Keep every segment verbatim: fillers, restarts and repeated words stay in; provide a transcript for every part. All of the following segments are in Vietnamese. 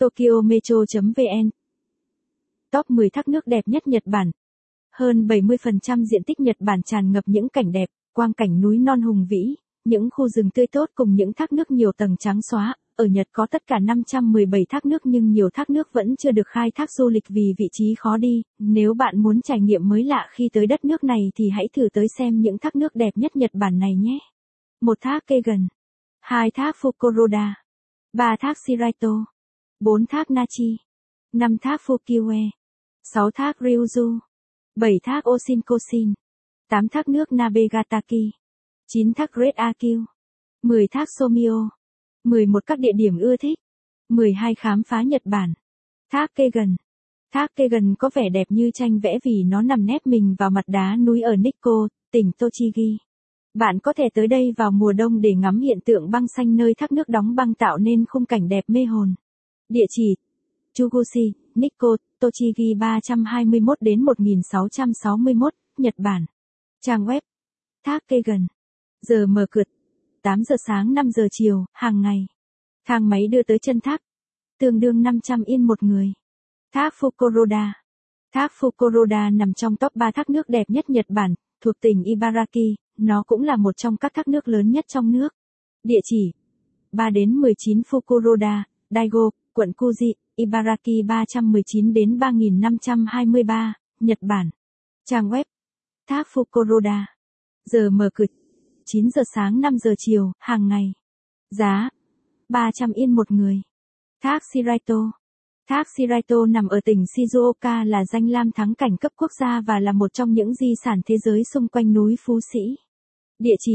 tokyometro chấm vn. Top mười thác nước đẹp nhất Nhật Bản. Hơn bảy mươi phần trăm diện tích Nhật Bản tràn ngập những cảnh đẹp, quang cảnh núi non hùng vĩ, những khu rừng tươi tốt cùng những thác nước nhiều tầng trắng xóa. Ở Nhật có tất cả năm trăm mười bảy thác nước nhưng nhiều thác nước vẫn chưa được khai thác du lịch vì vị trí khó đi. Nếu bạn muốn trải nghiệm mới lạ khi tới đất nước này thì hãy thử tới xem những thác nước đẹp nhất Nhật Bản này nhé. một Thác Kegon, hai Thác Fukuroda, ba Thác Shiraito, bốn Thác Nachi, năm Thác Fukuwe, sáu Thác Ryuzu, bảy Thác Oshinkosin, tám Thác nước Nabegataki, chín Thác Great Akyu, mười Thác Somio. mười một Các địa điểm ưa thích. mười hai Khám phá Nhật Bản. Thác Kegon. Thác Kegon có vẻ đẹp như tranh vẽ vì nó nằm nép mình vào mặt đá núi ở Nikko, tỉnh Tochigi. Bạn có thể tới đây vào mùa đông để ngắm hiện tượng băng xanh nơi thác nước đóng băng tạo nên khung cảnh đẹp mê hồn. Địa chỉ: Chugoshi, Nikko, Tochigi ba hai mốt đến một sáu sáu mốt, Nhật Bản. Trang web: Thác Kegon. Giờ mở cửa: tám giờ sáng năm giờ chiều, hàng ngày. Thang máy đưa tới chân thác, tương đương năm trăm yên một người. Thác Fukuroda. Thác Fukuroda nằm trong top ba thác nước đẹp nhất Nhật Bản, thuộc tỉnh Ibaraki, nó cũng là một trong các thác nước lớn nhất trong nước. Địa chỉ: ba đến mười chín Fukuroda, Daigo, quận Kuji, Ibaraki ba một chín đến ba năm hai ba, Nhật Bản. Trang web: Thác Fukuroda. Giờ mở cửa: chín giờ sáng năm giờ chiều, hàng ngày. Giá: ba trăm yên một người. Thác Shiraito. Thác Shiraito nằm ở tỉnh Shizuoka, là danh lam thắng cảnh cấp quốc gia và là một trong những di sản thế giới xung quanh núi Phú Sĩ. Địa chỉ: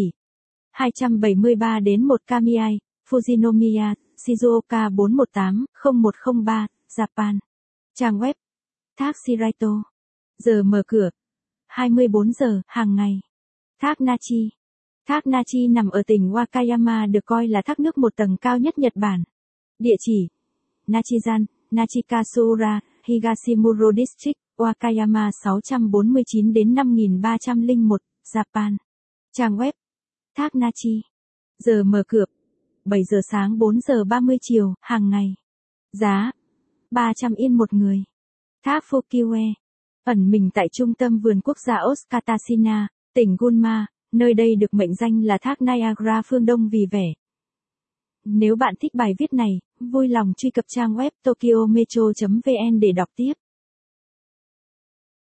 hai bảy ba đến một Kamiai, Fujinomiya, Shizuoka bốn một tám không một không ba, Japan. Trang web: Thác Shiraito. Giờ mở cửa: hai mươi bốn giờ, hàng ngày. Thác Nachi. Thác Nachi nằm ở tỉnh Wakayama, được coi là thác nước một tầng cao nhất Nhật Bản. Địa chỉ: Nachizan, Nachikasura, Higashimuro District, Wakayama sáu bốn chín đến năm ba không một, Japan. Trang web: Thác Nachi. Giờ mở cửa: bảy giờ sáng bốn giờ ba mươi chiều, hàng ngày. Giá: ba trăm yên một người. Thác Fukuwe. Ẩn mình tại trung tâm vườn quốc gia Oskatashina, tỉnh Gunma. Nơi đây được mệnh danh là thác Niagara phương Đông vì vẻ. Nếu bạn thích bài viết này, vui lòng truy cập trang web tokyometro chấm vn để đọc tiếp.